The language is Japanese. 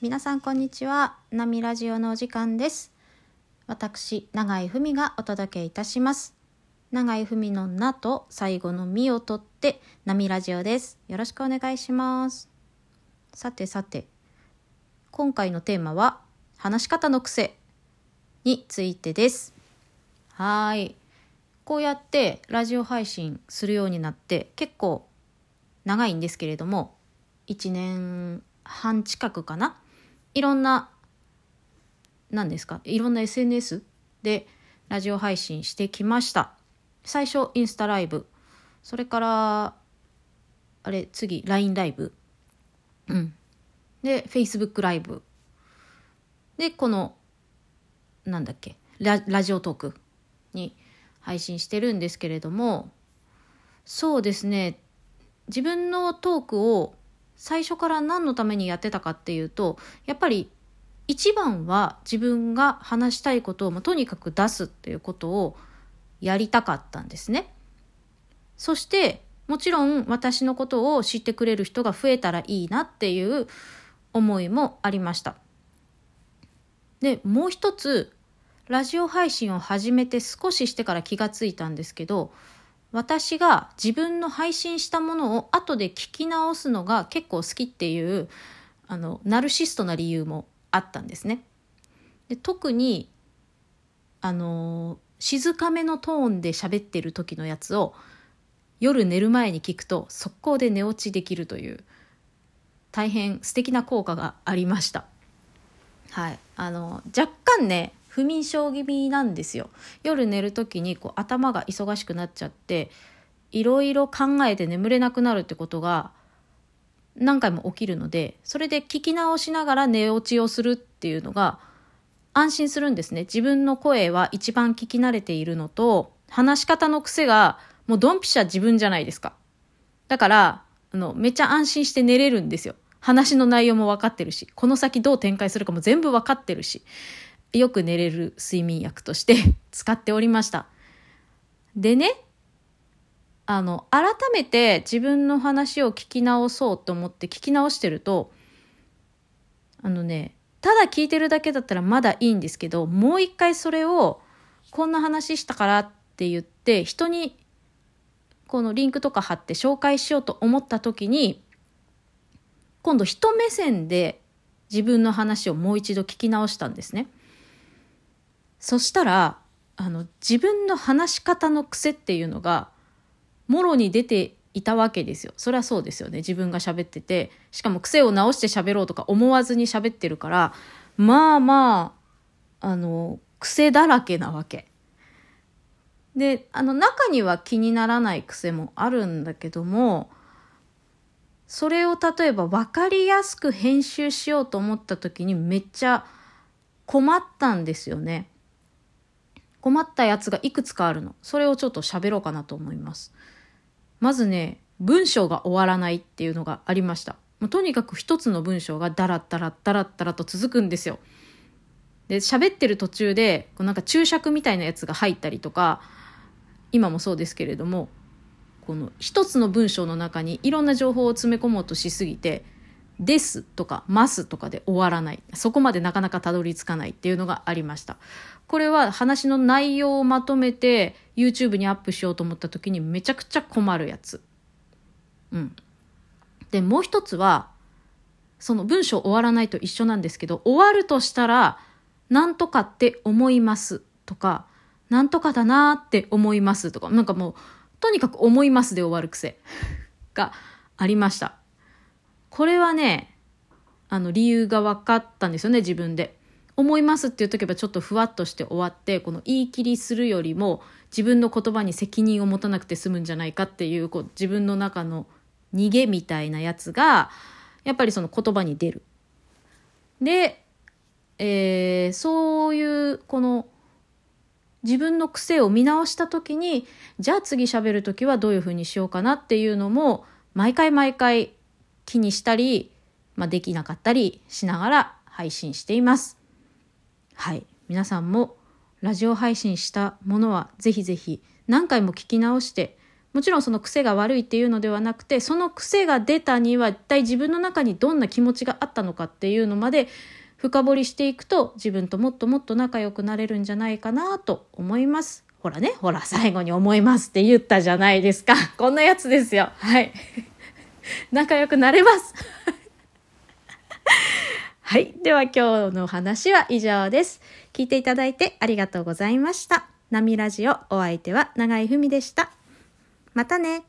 皆さんこんにちは。なみラジオのお時間です。私永井文がお届けいたします。永井文のなと最後のみをとってなみラジオです。よろしくお願いします。さて今回のテーマは話し方の癖についてです。こうやってラジオ配信するようになって結構長いんですけれども、1年半近くかな。いろんな SNS でラジオ配信してきました。最初インスタライブ、それから次 LINE ライブ、で Facebook ライブで、このラジオトークに配信してるんですけれども、そうですね、自分のトークを最初から何のためにやってたかっていうと、やっぱり一番は自分が話したいことをとにかく出すっていうことをやりたかったんですね。そしてもちろん私のことを知ってくれる人が増えたらいいなっていう思いもありました。で、もう一つラジオ配信を始めて少ししてから気がついたんですけど、私が自分の配信したものを後で聞き直すのが結構好きっていうナルシストな理由もあったんですね。で、特に静かめのトーンで喋ってる時のやつを夜寝る前に聞くと速攻で寝落ちできるという大変素敵な効果がありました。若干ね不眠症気味なんですよ。夜寝る時に頭が忙しくなっちゃっていろいろ考えて眠れなくなるってことが何回も起きるので、それで聞き直しながら寝落ちをするっていうのが安心するんですね。自分の声は一番聞き慣れているのと、話し方の癖がもうドンピシャ自分じゃないですか。だからめっちゃ安心して寝れるんですよ。話の内容も分かってるし、この先どう展開するかも全部分かってるし、よく寝れる睡眠薬として使っておりました。でね、改めて自分の話を聞き直そうと思って聞き直してると、ただ聞いてるだけだったらまだいいんですけど、もう一回それをこんな話したからって言って人にこのリンクとか貼って紹介しようと思った時に、今度人目線で自分の話をもう一度聞き直したんですね。そしたら自分の話し方の癖っていうのがもろに出ていたわけですよ。それはそうですよね。自分が喋ってて、しかも癖を直して喋ろうとか思わずに喋ってるから、癖だらけなわけで、中には気にならない癖もあるんだけども、それを例えば分かりやすく編集しようと思った時にめっちゃ困ったんですよね。困ったやつがいくつかあるの。それをちょっと喋ろうかなと思います。まずね、文章が終わらないっていうのがありました。もうとにかく一つの文章がダラッダラッダラッダラと続くんですよ。で、喋ってる途中で注釈みたいなやつが入ったりとか、今もそうですけれども、この一つの文章の中にいろんな情報を詰め込もうとしすぎて、ですとかますとかで終わらない。そこまでなかなかたどり着かないっていうのがありました。これは話の内容をまとめて YouTube にアップしようと思った時にめちゃくちゃ困るやつ。で、もう一つはその文章終わらないと一緒なんですけど、終わるとしたらなんとかって思いますとか、なんとかだなって思いますとか、もうとにかく思いますで終わる癖がありました。これはね、理由が分かったんですよね、自分で。思いますって言っとけばちょっとふわっとして終わって、言い切りするよりも自分の言葉に責任を持たなくて済むんじゃないかっていう、自分の中の逃げみたいなやつが、やっぱりその言葉に出る。で、そういう自分の癖を見直した時に、じゃあ次喋る時はどういうふうにしようかなっていうのも、毎回、気にしたり、できなかったりしながら配信しています。皆さんもラジオ配信したものはぜひぜひ何回も聞き直してもちろんその癖が悪いっていうのではなくて、その癖が出たには一体自分の中にどんな気持ちがあったのかっていうのまで深掘りしていくと、自分ともっともっと仲良くなれるんじゃないかなと思います。ほらね、ほら最後に思いますって言ったじゃないですか。こんなやつですよ。はい仲良くなれますはい、では今日のお話は以上です。聞いていただいてありがとうございました。ナミラジオ、お相手は永井文でした。またね。